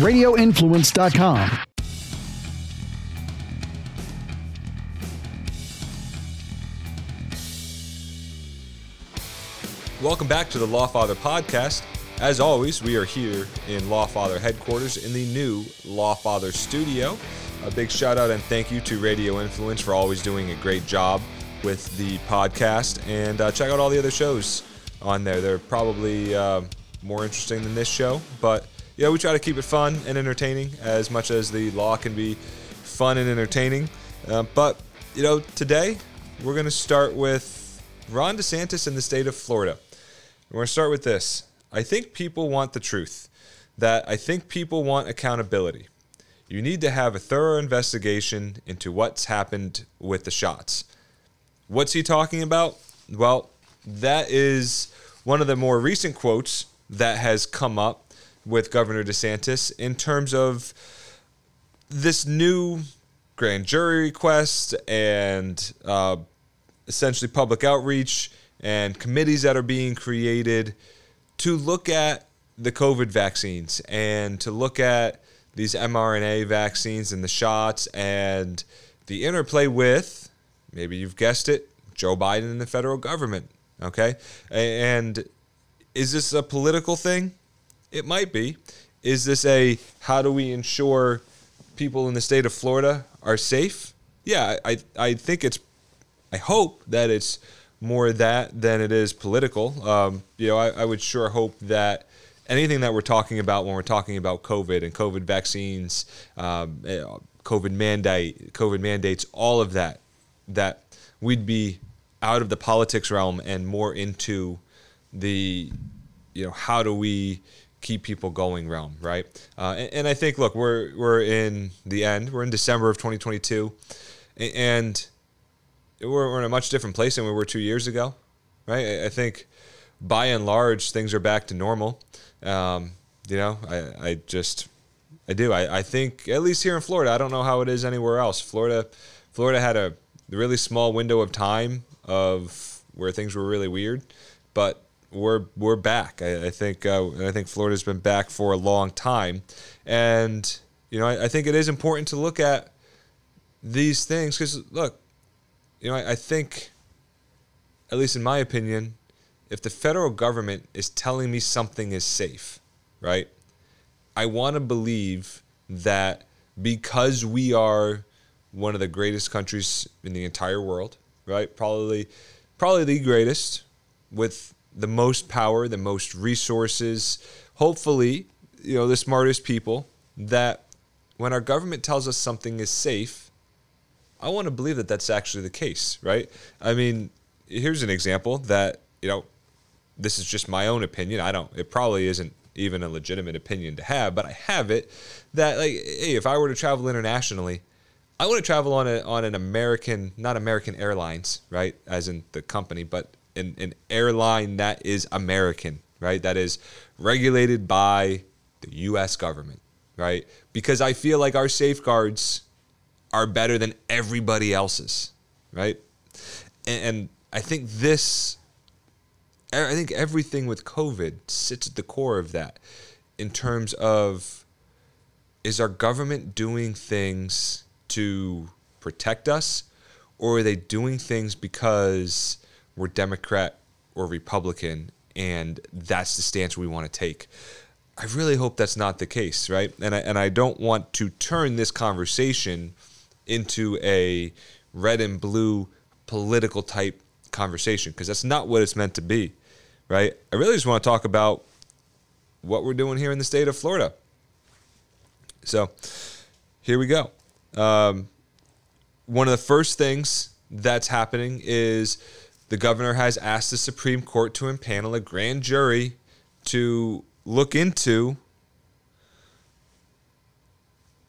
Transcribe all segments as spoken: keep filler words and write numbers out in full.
radio influence dot com. Welcome back to the Lawfather podcast. As always, we are here in Lawfather headquarters in the new Lawfather studio. A big shout out and thank you to Radio Influence for always doing a great job with the podcast. And uh, check out all the other shows on there. They're probably uh, more interesting than this show. But yeah, we try to keep it fun and entertaining as much as the law can be fun and entertaining. Uh, but, you know, today we're going to start with Ron DeSantis in the state of Florida. We're going to start with this. I think people want the truth. That I think people want accountability. You need to have a thorough investigation into what's happened with the shots. What's he talking about? Well, that is one of the more recent quotes that has come up with Governor DeSantis in terms of this new grand jury request and uh, essentially public outreach and committees that are being created to look at the COVID vaccines and to look at these mRNA vaccines and the shots and the interplay with, maybe you've guessed it, Joe Biden and the federal government, okay? And is this a political thing? It might be. Is this a how do we ensure people in the state of Florida are safe? Yeah, I, I think it's, I hope that it's more of that than it is political. Um, you know, I, I would sure hope that anything that we're talking about when we're talking about COVID and COVID vaccines, um, COVID mandate, COVID mandates, all of that, that we'd be out of the politics realm and more into the, you know, how do we keep people going realm, right? Uh, and, and I think, look, we're we're in the end. We're in December of twenty twenty-two, and we're in a much different place than we were two years ago, right? I think by and large, things are back to normal. Um, you know, I, I just, I do. I, I think, at least here in Florida, I don't know how it is anywhere else. Florida Florida had a really small window of time of where things were really weird, but we're we're back. I, I think uh, I think Florida's been back for a long time. And, you know, I, I think it is important to look at these things because, look, you know, I, I think, at least in my opinion, if the federal government is telling me something is safe, right, I want to believe that because we are one of the greatest countries in the entire world, right, probably probably the greatest with the most power, the most resources, hopefully, you know, the smartest people, that when our government tells us something is safe, I want to believe that that's actually the case, right? I mean, here's an example that, you know, this is just my own opinion. I don't, it probably isn't even a legitimate opinion to have, but I have it that, like, hey, if I were to travel internationally, I want to travel on a, on an American, not American Airlines, right, as in the company, but an, an airline that is American, right, that is regulated by the U S government, right, because I feel like our safeguards are better than everybody else's, right? And, and I think this, I think everything with COVID sits at the core of that in terms of, is our government doing things to protect us, or are they doing things because we're Democrat or Republican and that's the stance we want to take? I really hope that's not the case, right? And I, and I don't want to turn this conversation into a red and blue political type conversation, because that's not what it's meant to be, right? I really just want to talk about what we're doing here in the state of Florida. So here we go. Um, one of the first things that's happening is the governor has asked the Supreme Court to impanel a grand jury to look into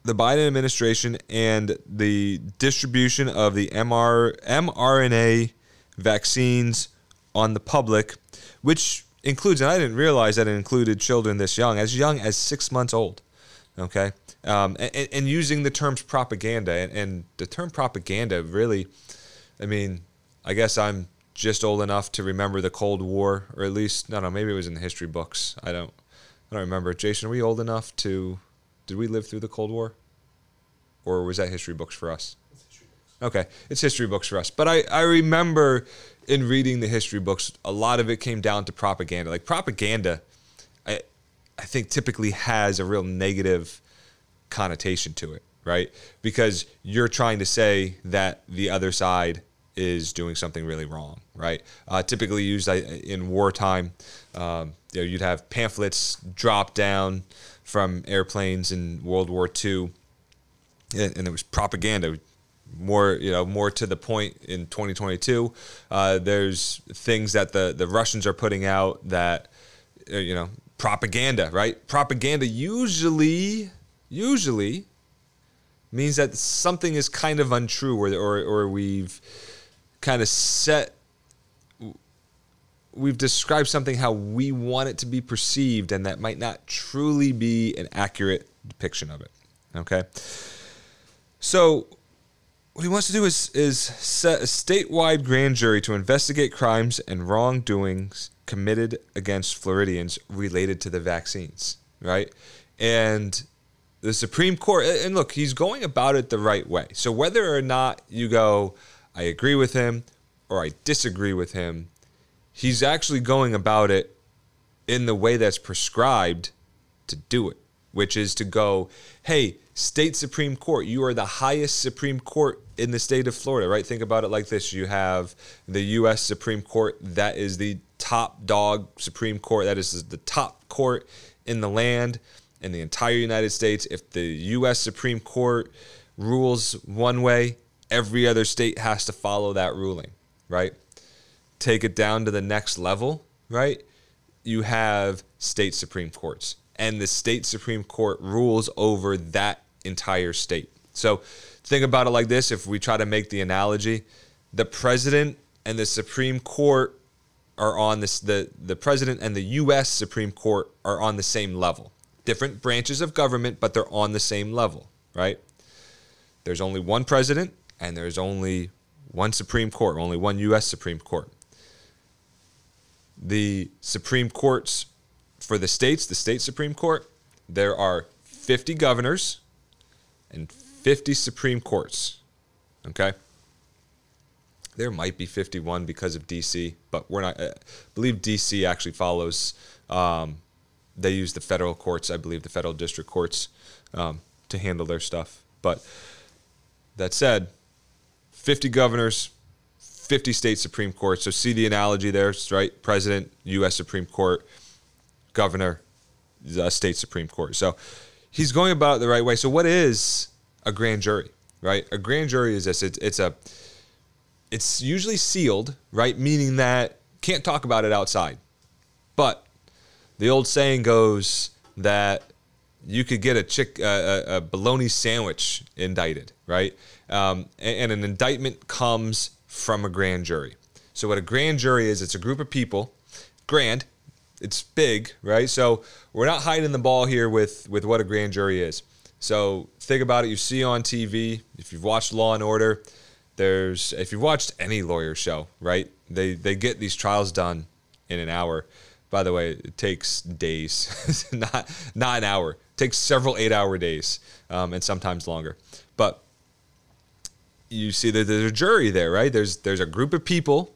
the Biden administration and the distribution of the M R, mRNA vaccines on the public, which includes, and I didn't realize that it included children this young, as young as six months old, okay? Um, and, and using the terms propaganda, and, and the term propaganda really, I mean, I guess I'm just old enough to remember the Cold War, or at least, no, no, maybe it was in the history books. I don't, I don't remember. Jason, are we old enough to Did we live through the Cold War? Or was that history books for us? It's history books. Okay, it's history books for us. But I, I remember in reading the history books, a lot of it came down to propaganda. Like propaganda, I, I think typically has a real negative connotation to it, right? Because you're trying to say that the other side is doing something really wrong, right? Uh, typically used in wartime, um, you know, you'd have pamphlets dropped down from airplanes in World War Two, and, and it was propaganda. More, you know, more to the point in twenty twenty-two, uh, there's things that the, the Russians are putting out that, uh, you know, propaganda, right? Propaganda usually, usually means that something is kind of untrue, or or, or we've kind of set, we've described something how we want it to be perceived, and that might not truly be an accurate depiction of it, okay? So what he wants to do is, is set a statewide grand jury to investigate crimes and wrongdoings committed against Floridians related to the vaccines, right? And the Supreme Court, and look, he's going about it the right way. So whether or not you go, I agree with him or I disagree with him, he's actually going about it in the way that's prescribed to do it, which is to go, hey, state Supreme Court, you are the highest Supreme Court in the state of Florida, right? Think about it like this. You have the U S Supreme Court. That is the top dog Supreme Court. That is the top court in the land, in the entire United States. If the U S Supreme Court rules one way, every other state has to follow that ruling, right? Take it down to the next level, right? You have state Supreme Courts, and the state Supreme Court rules over that entire state. So think about it like this. If we try to make the analogy, the president and the Supreme Court are on this, the, the president and the U S Supreme Court are on the same level. Different branches of government, but they're on the same level, right? There's only one president, and there's only one Supreme Court, only one U S Supreme Court. The Supreme Courts for the states, the state Supreme Court, there are fifty governors and fifty Supreme Courts, okay? There might be fifty-one because of D C, but we're not, I believe D C actually follows, um, they use the federal courts, I believe the federal district courts, um, to handle their stuff. But that said, fifty governors, fifty state Supreme Courts. So see the analogy there, right? President, U S Supreme Court, governor, the state Supreme Court. So he's going about it the right way. So what is a grand jury, right? A grand jury is this. It's, it's a, it's usually sealed, right? Meaning that can't talk about it outside, but the old saying goes that you could get a chick uh, a, a bologna sandwich indicted, right? Um, and, and an indictment comes from a grand jury. So what a grand jury is, it's a group of people. Grand, it's big, right? So we're not hiding the ball here with, with what a grand jury is. So think about it. You see on T V, if you've watched Law and Order, there's if you've watched any lawyer show, right? They they get these trials done in an hour. By the way, it takes days, not not an hour. It takes several eight-hour days, um, and sometimes longer. But you see that there's a jury there, right? There's there's a group of people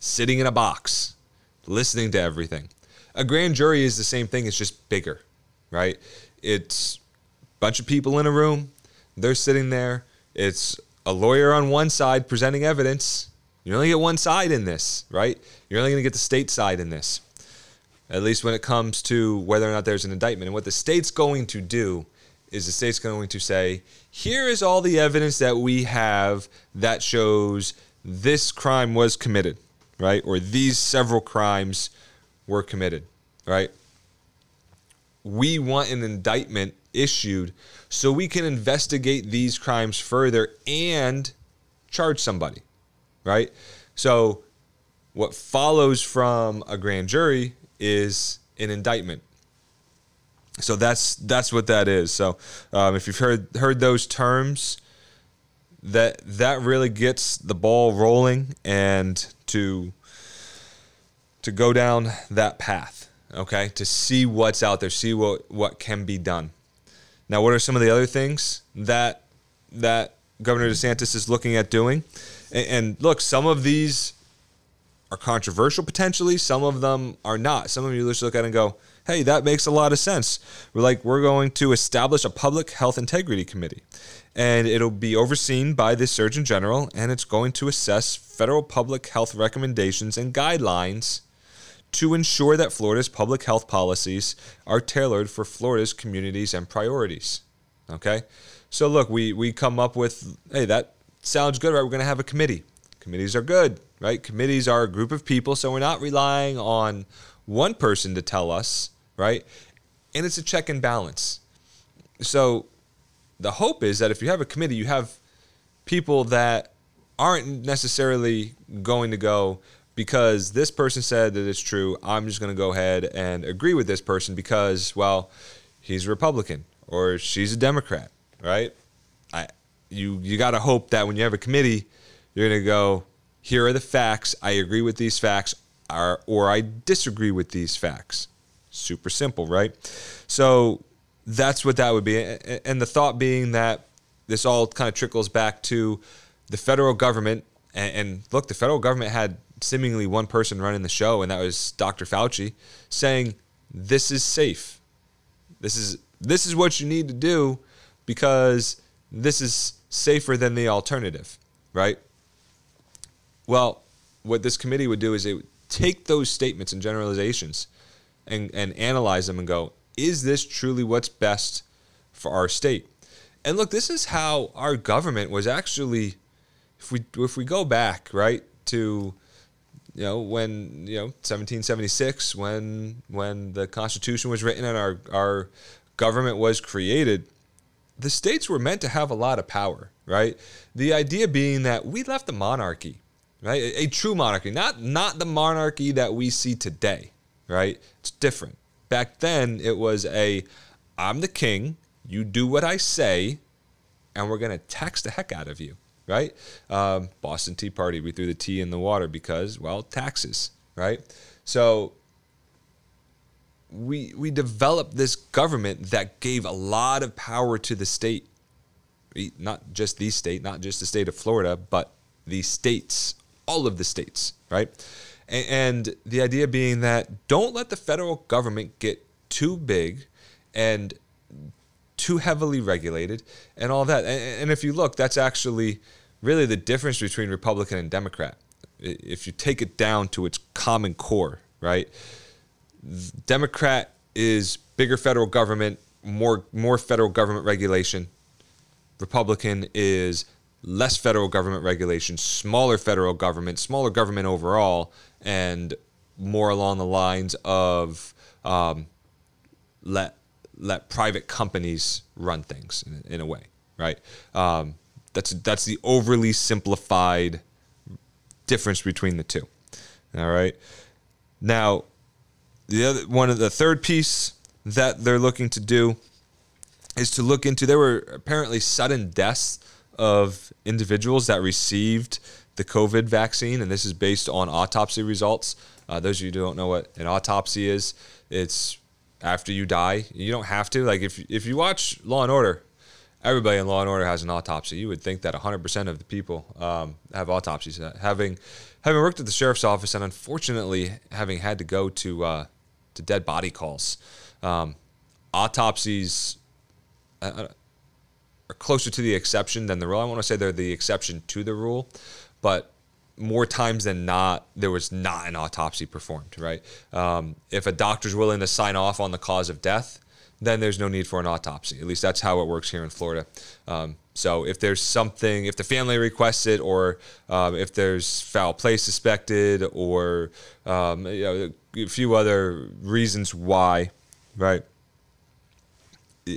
sitting in a box, listening to everything. A grand jury is the same thing. It's just bigger, right? It's a bunch of people in a room. They're sitting there. It's a lawyer on one side presenting evidence. You only get one side in this, right? You're only going to get the state side in this, at least when it comes to whether or not there's an indictment. And what the state's going to do is the state's going to say, here is all the evidence that we have that shows this crime was committed, right? Or these several crimes were committed, right? We want an indictment issued so we can investigate these crimes further and charge somebody, right? So what follows from a grand jury is an indictment. So that's that's what that is. So um, if you've heard heard those terms, that that really gets the ball rolling and to to go down that path, okay? To see what's out there, see what what can be done. Now, what are some of the other things that that Governor DeSantis is looking at doing? And, and look, some of these are controversial potentially. Some of them are not. Some of you just look at it and go, hey, that makes a lot of sense. We're like, we're going to establish a public health integrity committee, and it'll be overseen by the Surgeon General, and it's going to assess federal public health recommendations and guidelines to ensure that Florida's public health policies are tailored for Florida's communities and priorities. Okay? So look, we, we come up with, hey, that sounds good, right? We're going to have a committee. Committees are good, right? Committees are a group of people, so we're not relying on one person to tell us, right? And it's a check and balance. So the hope is that if you have a committee, you have people that aren't necessarily going to go, because this person said that it's true, I'm just going to go ahead and agree with this person because, well, he's a Republican or she's a Democrat, right? I, you you got to hope that when you have a committee, you're going to go, here are the facts, I agree with these facts, or, or I disagree with these facts. Super simple, right? So that's what that would be. And the thought being that this all kind of trickles back to the federal government. And look, the federal government had seemingly one person running the show, and that was Doctor Fauci, saying this is safe. This is this is what you need to do because this is safer than the alternative, right? Well, what this committee would do is it would take those statements and generalizations and, and analyze them and go, is this truly what's best for our state? And look, this is how our government was actually, if we if we go back, right, to You know, when, you know, seventeen seventy-six, when when the Constitution was written and our, our government was created, the states were meant to have a lot of power, right? The idea being that we left the monarchy, right? A, a true monarchy, not not the monarchy that we see today, right? It's different. Back then, it was a, I'm the king, you do what I say, and we're going to tax the heck out of you. Right? Um, Boston Tea Party, we threw the tea in the water because, well, taxes, right? So we we developed this government that gave a lot of power to the state. Not just the state, not just the state of Florida, but the states, all of the states, right? And, and the idea being that don't let the federal government get too big and too heavily regulated and all that. And, and if you look, that's actually really the difference between Republican and Democrat. If you take it down to its common core, right? Democrat is bigger federal government, more more federal government regulation. Republican is less federal government regulation, smaller federal government, smaller government overall, and more along the lines of um, let let private companies run things in, in a way, right? Um, that's that's the overly simplified difference between the two. All right. Now, the other one of the third piece that they're looking to do is to look into, there were apparently sudden deaths of individuals that received the COVID vaccine, and this is based on autopsy results. Uh, those of you who don't know what an autopsy is, it's after you die. You don't have to. Like, if if you watch Law and Order, everybody in Law and Order has an autopsy. You would think that one hundred percent of the people um, have autopsies. Having having worked at the sheriff's office and unfortunately having had to go to uh, to dead body calls, um, autopsies uh, are closer to the exception than the rule. I want to say they're the exception to the rule, but more times than not, there was not an autopsy performed, right? Um, if a doctor's willing to sign off on the cause of death, then there's no need for an autopsy. At least that's how it works here in Florida. Um, so if there's something, if the family requests it, or um, if there's foul play suspected, or um, you know, a few other reasons why, right?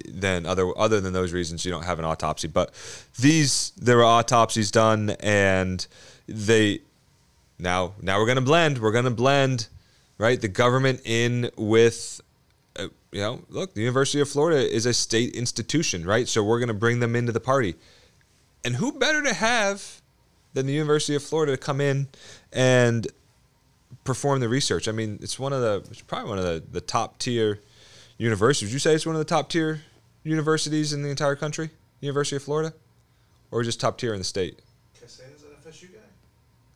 Then other other than those reasons, you don't have an autopsy. But these, there were autopsies done, and they now now we're gonna blend. We're gonna blend, right? The government in with, uh, you know, look, the University of Florida is a state institution, right? So we're gonna bring them into the party, and who better to have than the University of Florida to come in and perform the research? I mean, it's one of the it's probably one of the, the top tier universities. Would you say it's one of the top tier universities in the entire country? University of Florida? Or just top tier in the state? Cassandra's an F S U guy.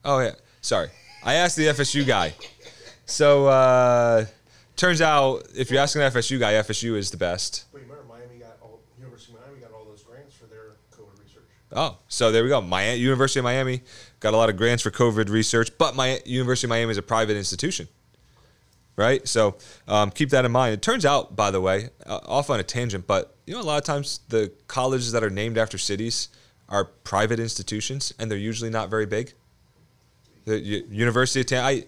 Oh, yeah. Sorry. I asked the F S U guy. So, uh, turns out, if you're asking an F S U guy, F S U is the best. Wait, remember Miami got all, University of Miami got all those grants for their COVID research. Oh, so there we go. Miami, University of Miami got a lot of grants for COVID research, but my University of Miami is a private institution. Right? So um, keep that in mind. It turns out, by the way, uh, off on a tangent, but you know, a lot of times the colleges that are named after cities are private institutions, and they're usually not very big. The U- University of Tampa, I,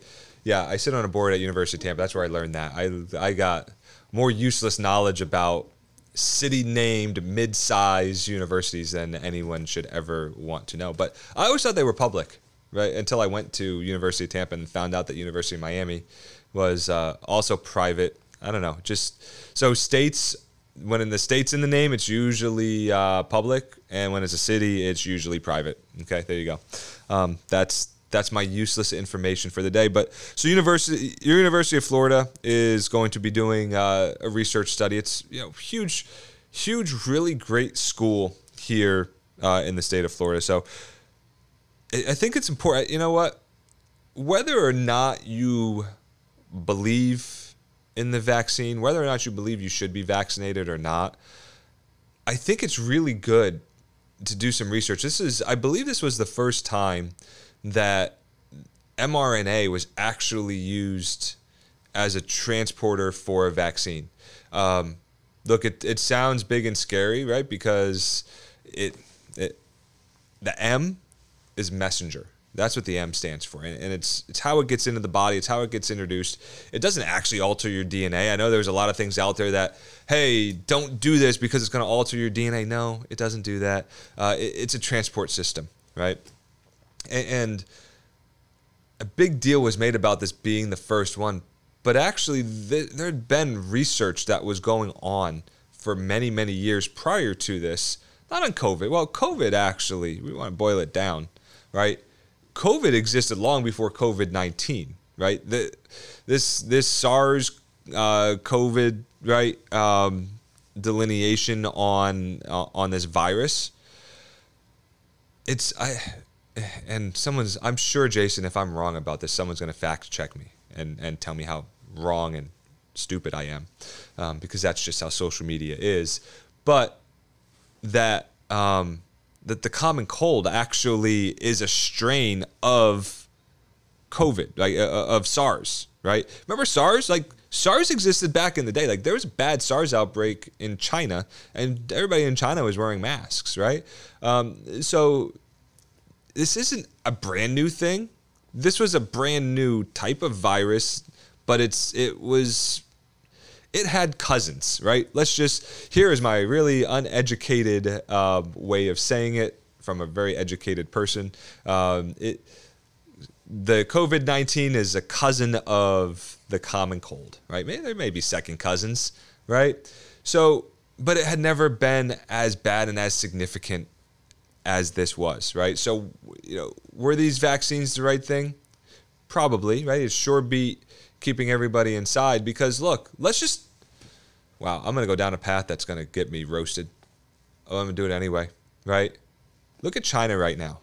yeah, I sit on a board at University of Tampa. That's where I learned that. I, I got more useless knowledge about city-named mid-sized universities than anyone should ever want to know. But I always thought they were public, right? Until I went to University of Tampa and found out that University of Miami was uh, also private. I don't know. Just so states, when in the state's in the name, it's usually uh, public, and when it's a city, it's usually private. Okay, there you go. Um, that's that's my useless information for the day. But so university, your University of Florida is going to be doing uh, a research study. It's you know huge, huge, really great school here uh, in the state of Florida. So I think it's important. You know what? Whether or not you believe in the vaccine, whether or not you believe you should be vaccinated or not, I think it's really good to do some research. This is, I believe this was the first time that mRNA was actually used as a transporter for a vaccine. Um, look, it, it sounds big and scary, right? Because it, it the M is messenger. That's what the M stands for, and, and it's it's how it gets into the body. It's how it gets introduced. It doesn't actually alter your D N A. I know there's a lot of things out there that, hey, don't do this because it's going to alter your D N A. No, it doesn't do that. Uh, it, it's a transport system, right? And, and a big deal was made about this being the first one, but actually th- there had been research that was going on for many, many years prior to this, not on COVID. Well, COVID actually, we want to boil it down, right? COVID existed long before COVID nineteen, right? The, this this SARS uh, COVID, right, um, delineation on uh, on this virus. It's I, and someone's. I'm sure, Jason, if I'm wrong about this, someone's going to fact check me and and tell me how wrong and stupid I am, um, because that's just how social media is. But that. Um, that the common cold actually is a strain of COVID, like uh, of SARS, right? Remember SARS? Like SARS existed back in the day. Like there was a bad SARS outbreak in China, and everybody in China was wearing masks, right? Um, so this isn't a brand new thing. This was a brand new type of virus, but it's it was... It had cousins, right? Let's just, here is my really uneducated uh, way of saying it from a very educated person. Um, it, the COVID nineteen is a cousin of the common cold, right? Maybe there may be second cousins, right? So, but it had never been as bad and as significant as this was, right? So, you know, were these vaccines the right thing? Probably, right? It sure beat keeping everybody inside because, look, let's just... Wow, I'm going to go down a path that's going to get me roasted. Oh, I'm going to do it anyway, right? Look at China right now.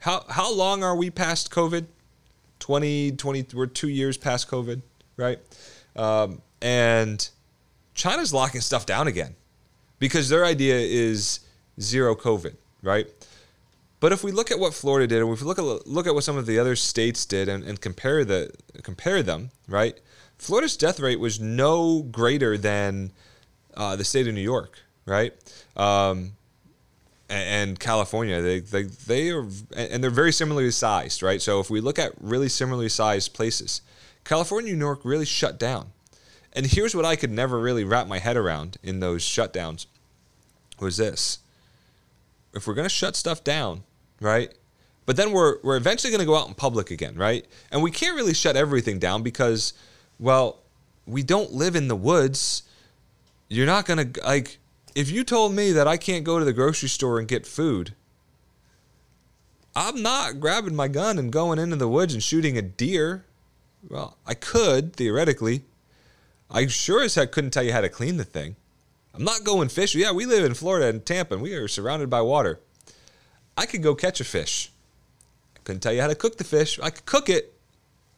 How how long are we past COVID? twenty, twenty, we're two years past COVID, right? Um, and China's locking stuff down again because their idea is zero COVID, right? But if we look at what Florida did, and if we look at look at what some of the other states did, and, and compare the compare them, right? Florida's death rate was no greater than uh, the state of New York, right? Um, and, and California, they they they are, and they're very similarly sized, right? So if we look at really similarly sized places, California and New York really shut down. And here's what I could never really wrap my head around in those shutdowns was this. If we're going to shut stuff down, right? But then we're we're eventually going to go out in public again, right? And we can't really shut everything down because, well, we don't live in the woods. You're not going to, like, if you told me that I can't go to the grocery store and get food, I'm not grabbing my gun and going into the woods and shooting a deer. Well, I could, theoretically. I sure as heck couldn't tell you how to clean the thing. I'm not going fishing. Yeah, we live in Florida and Tampa, and we are surrounded by water. I could go catch a fish. I couldn't tell you how to cook the fish. I could cook it.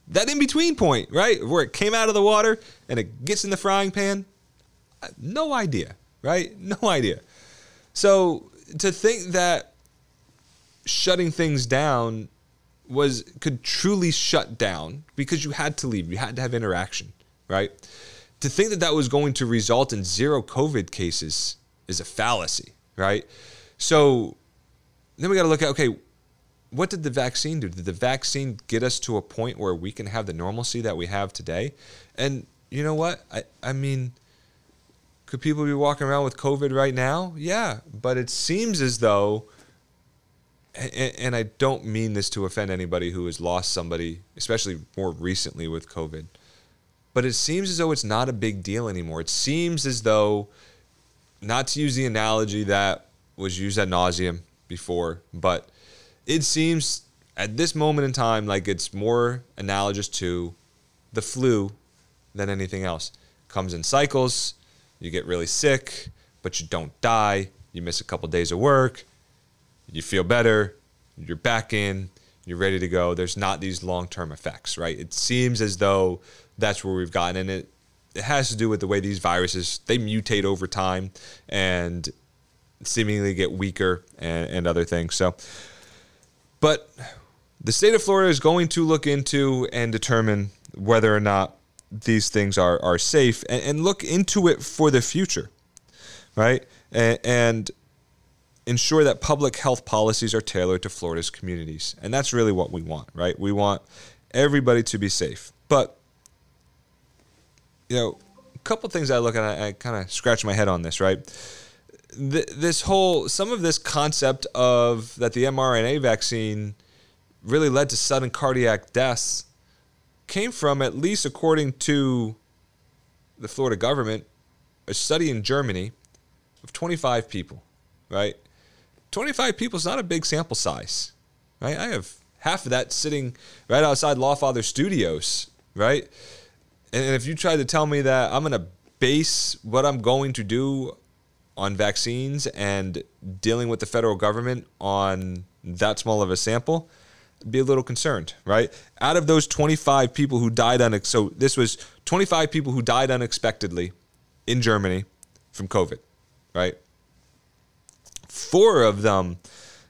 That in-between point, right, where it came out of the water and it gets in the frying pan, no idea, right? No idea. So to think that shutting things down was could truly shut down because you had to leave, you had to have interaction, right? To think that that was going to result in zero COVID cases is a fallacy, right? So then we got to look at, okay, what did the vaccine do? Did the vaccine get us to a point where we can have the normalcy that we have today? And you know what? I, I mean, could people be walking around with COVID right now? Yeah, but it seems as though, and, and I don't mean this to offend anybody who has lost somebody, especially more recently with COVID, but it seems as though it's not a big deal anymore. It seems as though, not to use the analogy that was used ad nauseum before, but it seems at this moment in time like it's more analogous to the flu than anything else. It comes in cycles. You get really sick, but you don't die. You miss a couple days of work. You feel better. You're back in. You're ready to go. There's not these long-term effects, right? It seems as though that's where we've gotten. And it, it has to do with the way these viruses, they mutate over time and seemingly get weaker and, and other things. So... But the state of Florida is going to look into and determine whether or not these things are, are safe and, and look into it for the future, right? And, and ensure that public health policies are tailored to Florida's communities. And that's really what we want, right? We want everybody to be safe. But, you know, a couple things I look at, I, I kind of scratch my head on this, right? This whole, some of this concept of that the mRNA vaccine really led to sudden cardiac deaths came from, at least according to the Florida government, a study in Germany of twenty-five people, right? twenty-five people is not a big sample size, right? I have half of that sitting right outside Lawfather Studios, right? And if you tried to tell me that I'm going to base what I'm going to do on vaccines and dealing with the federal government on that small of a sample, I'd be a little concerned, right? Out of those twenty-five people who died, unex- so this was twenty-five people who died unexpectedly in Germany from COVID, right? Four of them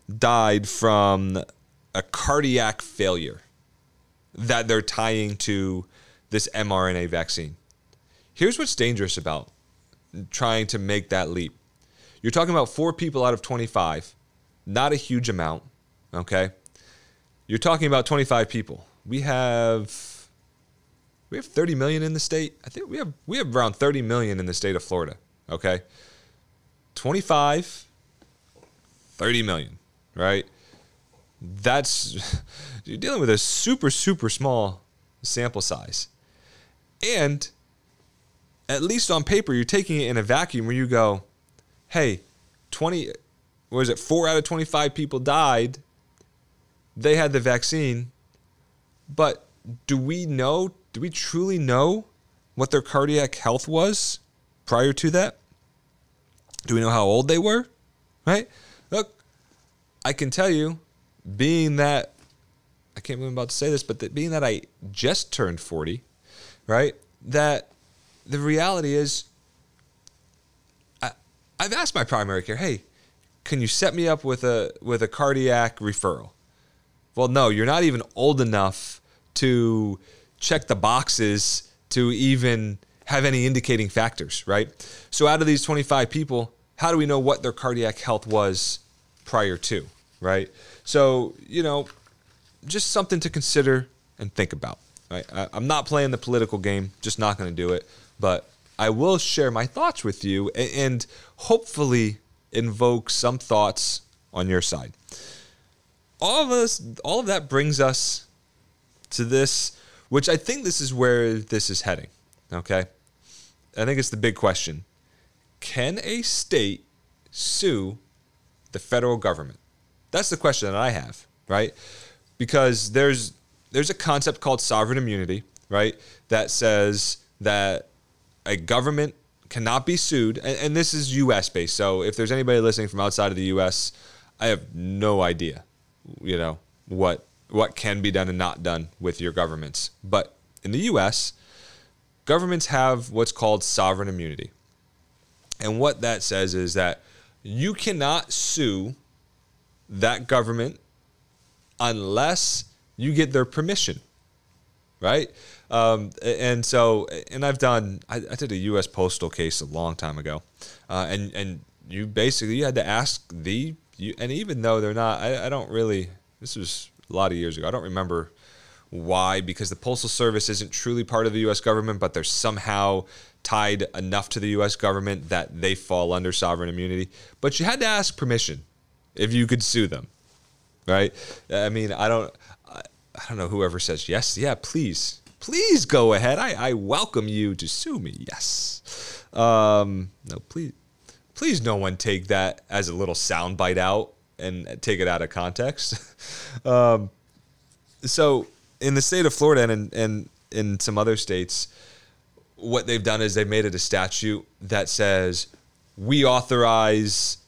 died from a cardiac failure that they're tying to this mRNA vaccine. Here's what's dangerous about trying to make that leap. You're talking about four people out of twenty-five, not a huge amount, okay? You're talking about twenty-five people. We have we have thirty million in the state. I think we have we have around thirty million in the state of Florida, okay? twenty-five, thirty million, right? That's you're dealing with a super super small sample size. And at least on paper, you're taking it in a vacuum where you go, hey, twenty, what is it, four out of twenty-five people died. They had the vaccine. But do we know, do we truly know what their cardiac health was prior to that? Do we know how old they were? Right? Look, I can tell you, being that, I can't believe I'm about to say this, but that being that I just turned forty, right, that the reality is, I, I've asked my primary care, hey, can you set me up with a with a cardiac referral? Well, no, you're not even old enough to check the boxes to even have any indicating factors, right? So out of these twenty-five people, how do we know what their cardiac health was prior to, right? So, you know, just something to consider and think about, right? I, I'm not playing the political game, just not going to do it. But I will share my thoughts with you and hopefully invoke some thoughts on your side. All of us, all of that brings us to this, which I think this is where this is heading, okay? I think it's the big question. Can a state sue the federal government? That's the question that I have, right? Because there's there's a concept called sovereign immunity, right, that says that a government cannot be sued. And, and this is U S based. So if there's anybody listening from outside of the U S, I have no idea, you know, what what can be done and not done with your governments. But in the U S, governments have what's called sovereign immunity. And what that says is that you cannot sue that government unless you get their permission, right? Um, and so, and I've done, I, I did a U S postal case a long time ago. Uh, and, and you basically, you had to ask the, you, and even though they're not, I, I don't really, this was a lot of years ago. I don't remember why, because the Postal Service isn't truly part of the U S government, but they're somehow tied enough to the U S government that they fall under sovereign immunity. But you had to ask permission if you could sue them, right? I mean, I don't, I, I don't know whoever says yes. Yeah, please, please go ahead. I, I welcome you to sue me. Yes. Um, no, please, please no one take that as a little soundbite out and take it out of context. um, so in the state of Florida and in, and in some other states, what they've done is they've made it a statute that says, we authorize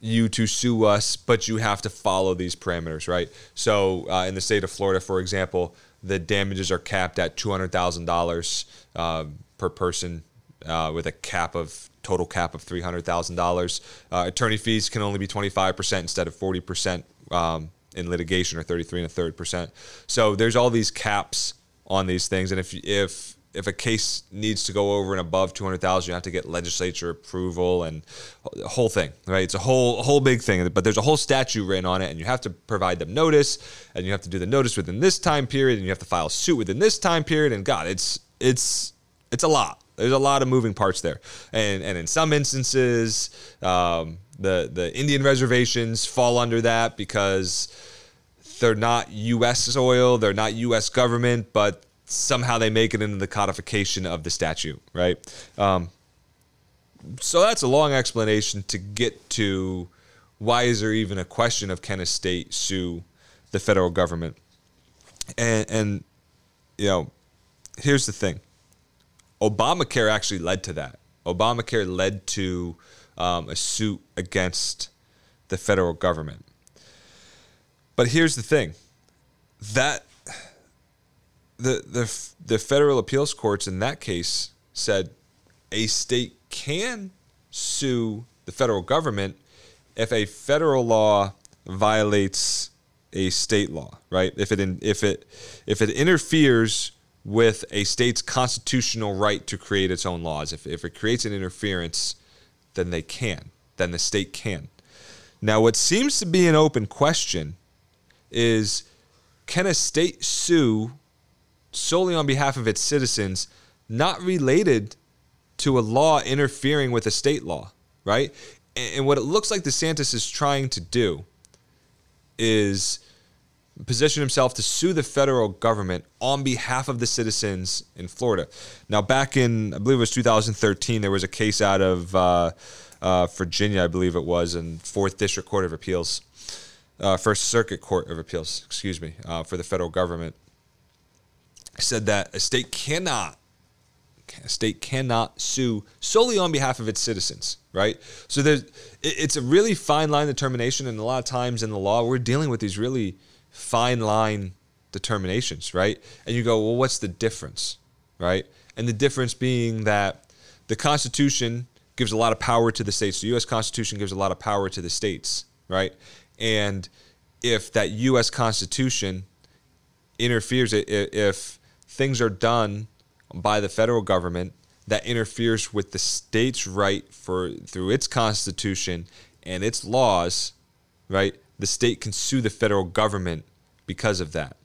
you to sue us, but you have to follow these parameters, right? So uh, in the state of Florida, for example, the damages are capped at two hundred thousand dollars uh, per person uh, with a cap of total cap of three hundred thousand dollars. Uh, attorney fees can only be twenty-five percent instead of forty percent um, in litigation, or thirty-three and a third percent. So there's all these caps on these things. And if if if a case needs to go over and above two hundred thousand, you have to get legislature approval and the whole thing, right? It's a whole, whole big thing, but there's a whole statute written on it, and you have to provide them notice, and you have to do the notice within this time period, and you have to file suit within this time period. And God, it's, it's, it's a lot. There's a lot of moving parts there. And, and in some instances, um, the, the Indian reservations fall under that because they're not U S soil. They're not U S government, but somehow they make it into the codification of the statute, right? Um, so that's a long explanation to get to why is there even a question of can a state sue the federal government? And, and you know, here's the thing. Obamacare actually led to that. Obamacare led to um, a suit against the federal government. But here's the thing. That... The, the the federal appeals courts in that case said a state can sue the federal government if a federal law violates a state law, right? If it if it if it interferes with a state's constitutional right to create its own laws, if if it creates an interference, then they can, then the state can. Now, what seems to be an open question is, can a state sue solely on behalf of its citizens, not related to a law interfering with a state law, right? And what it looks like DeSantis is trying to do is position himself to sue the federal government on behalf of the citizens in Florida. Now, back in, I believe it was two thousand thirteen, there was a case out of uh, uh, Virginia, I believe it was, in Fourth District Court of Appeals, uh, First Circuit Court of Appeals, excuse me, uh, for the federal government. Said that a state cannot, a state cannot sue solely on behalf of its citizens, right? So there's, it's a really fine line determination, and a lot of times in the law we're dealing with these really fine line determinations, right? And you go, well, what's the difference, right? And the difference being that the Constitution gives a lot of power to the states. The U S Constitution gives a lot of power to the states, right? And if that U S Constitution interferes, if things are done by the federal government that interferes with the state's right for through its constitution and its laws, right, the state can sue the federal government because of that.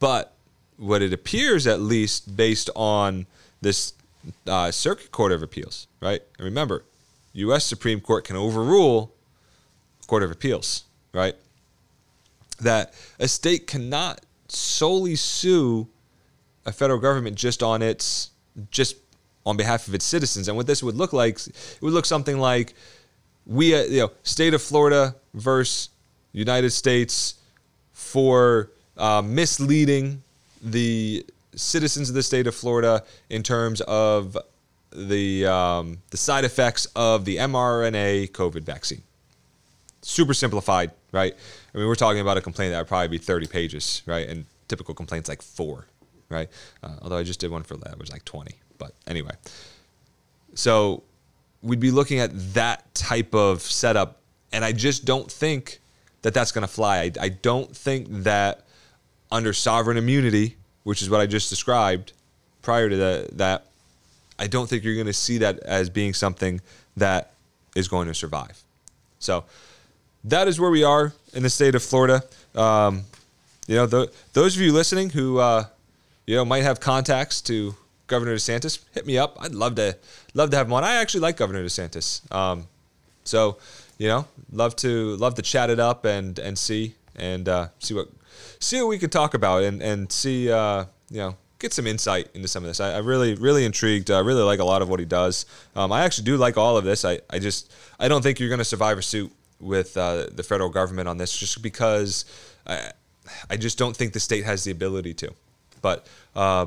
But what it appears, at least based on this uh, Circuit Court of Appeals, right? And remember, U S Supreme Court can overrule Court of Appeals, right? That a state cannot solely sue a federal government just on its, just on behalf of its citizens. And what this would look like, it would look something like we, uh, you know, state of Florida versus United States for uh, misleading the citizens of the state of Florida in terms of the um, the side effects of the mRNA COVID vaccine. Super simplified, right? I mean, we're talking about a complaint that would probably be thirty pages, right? And typical complaints like four, right? Uh, although I just did one for that was like twenty, but anyway. So we'd be looking at that type of setup, and I just don't think that that's going to fly. I, I don't think that under sovereign immunity, which is what I just described prior to the, that, I don't think you're going to see that as being something that is going to survive. So that is where we are in the state of Florida. Um, you know, the, those of you listening who, uh, you know, might have contacts to Governor DeSantis, hit me up. I'd love to, love to have him on. I actually like Governor DeSantis. Um, so, you know, love to, love to chat it up and, and see, and, uh, see what, see what we could talk about and, and see, uh, you know, get some insight into some of this. I, I really, really intrigued. I really like a lot of what he does. Um, I actually do like all of this. I, I just, I don't think you're going to survive a suit with uh, the federal government on this, just because I, I just don't think the state has the ability to. But uh,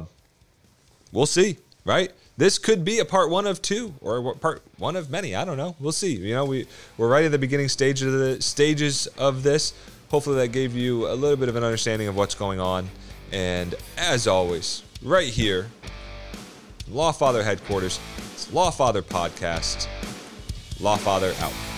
we'll see, right? This could be a part one of two, or part one of many. I don't know. We'll see. You know, we we're right at the beginning stage of the stages of this. Hopefully, that gave you a little bit of an understanding of what's going on. And as always, right here, Lawfather headquarters, it's Lawfather podcast. Lawfather out.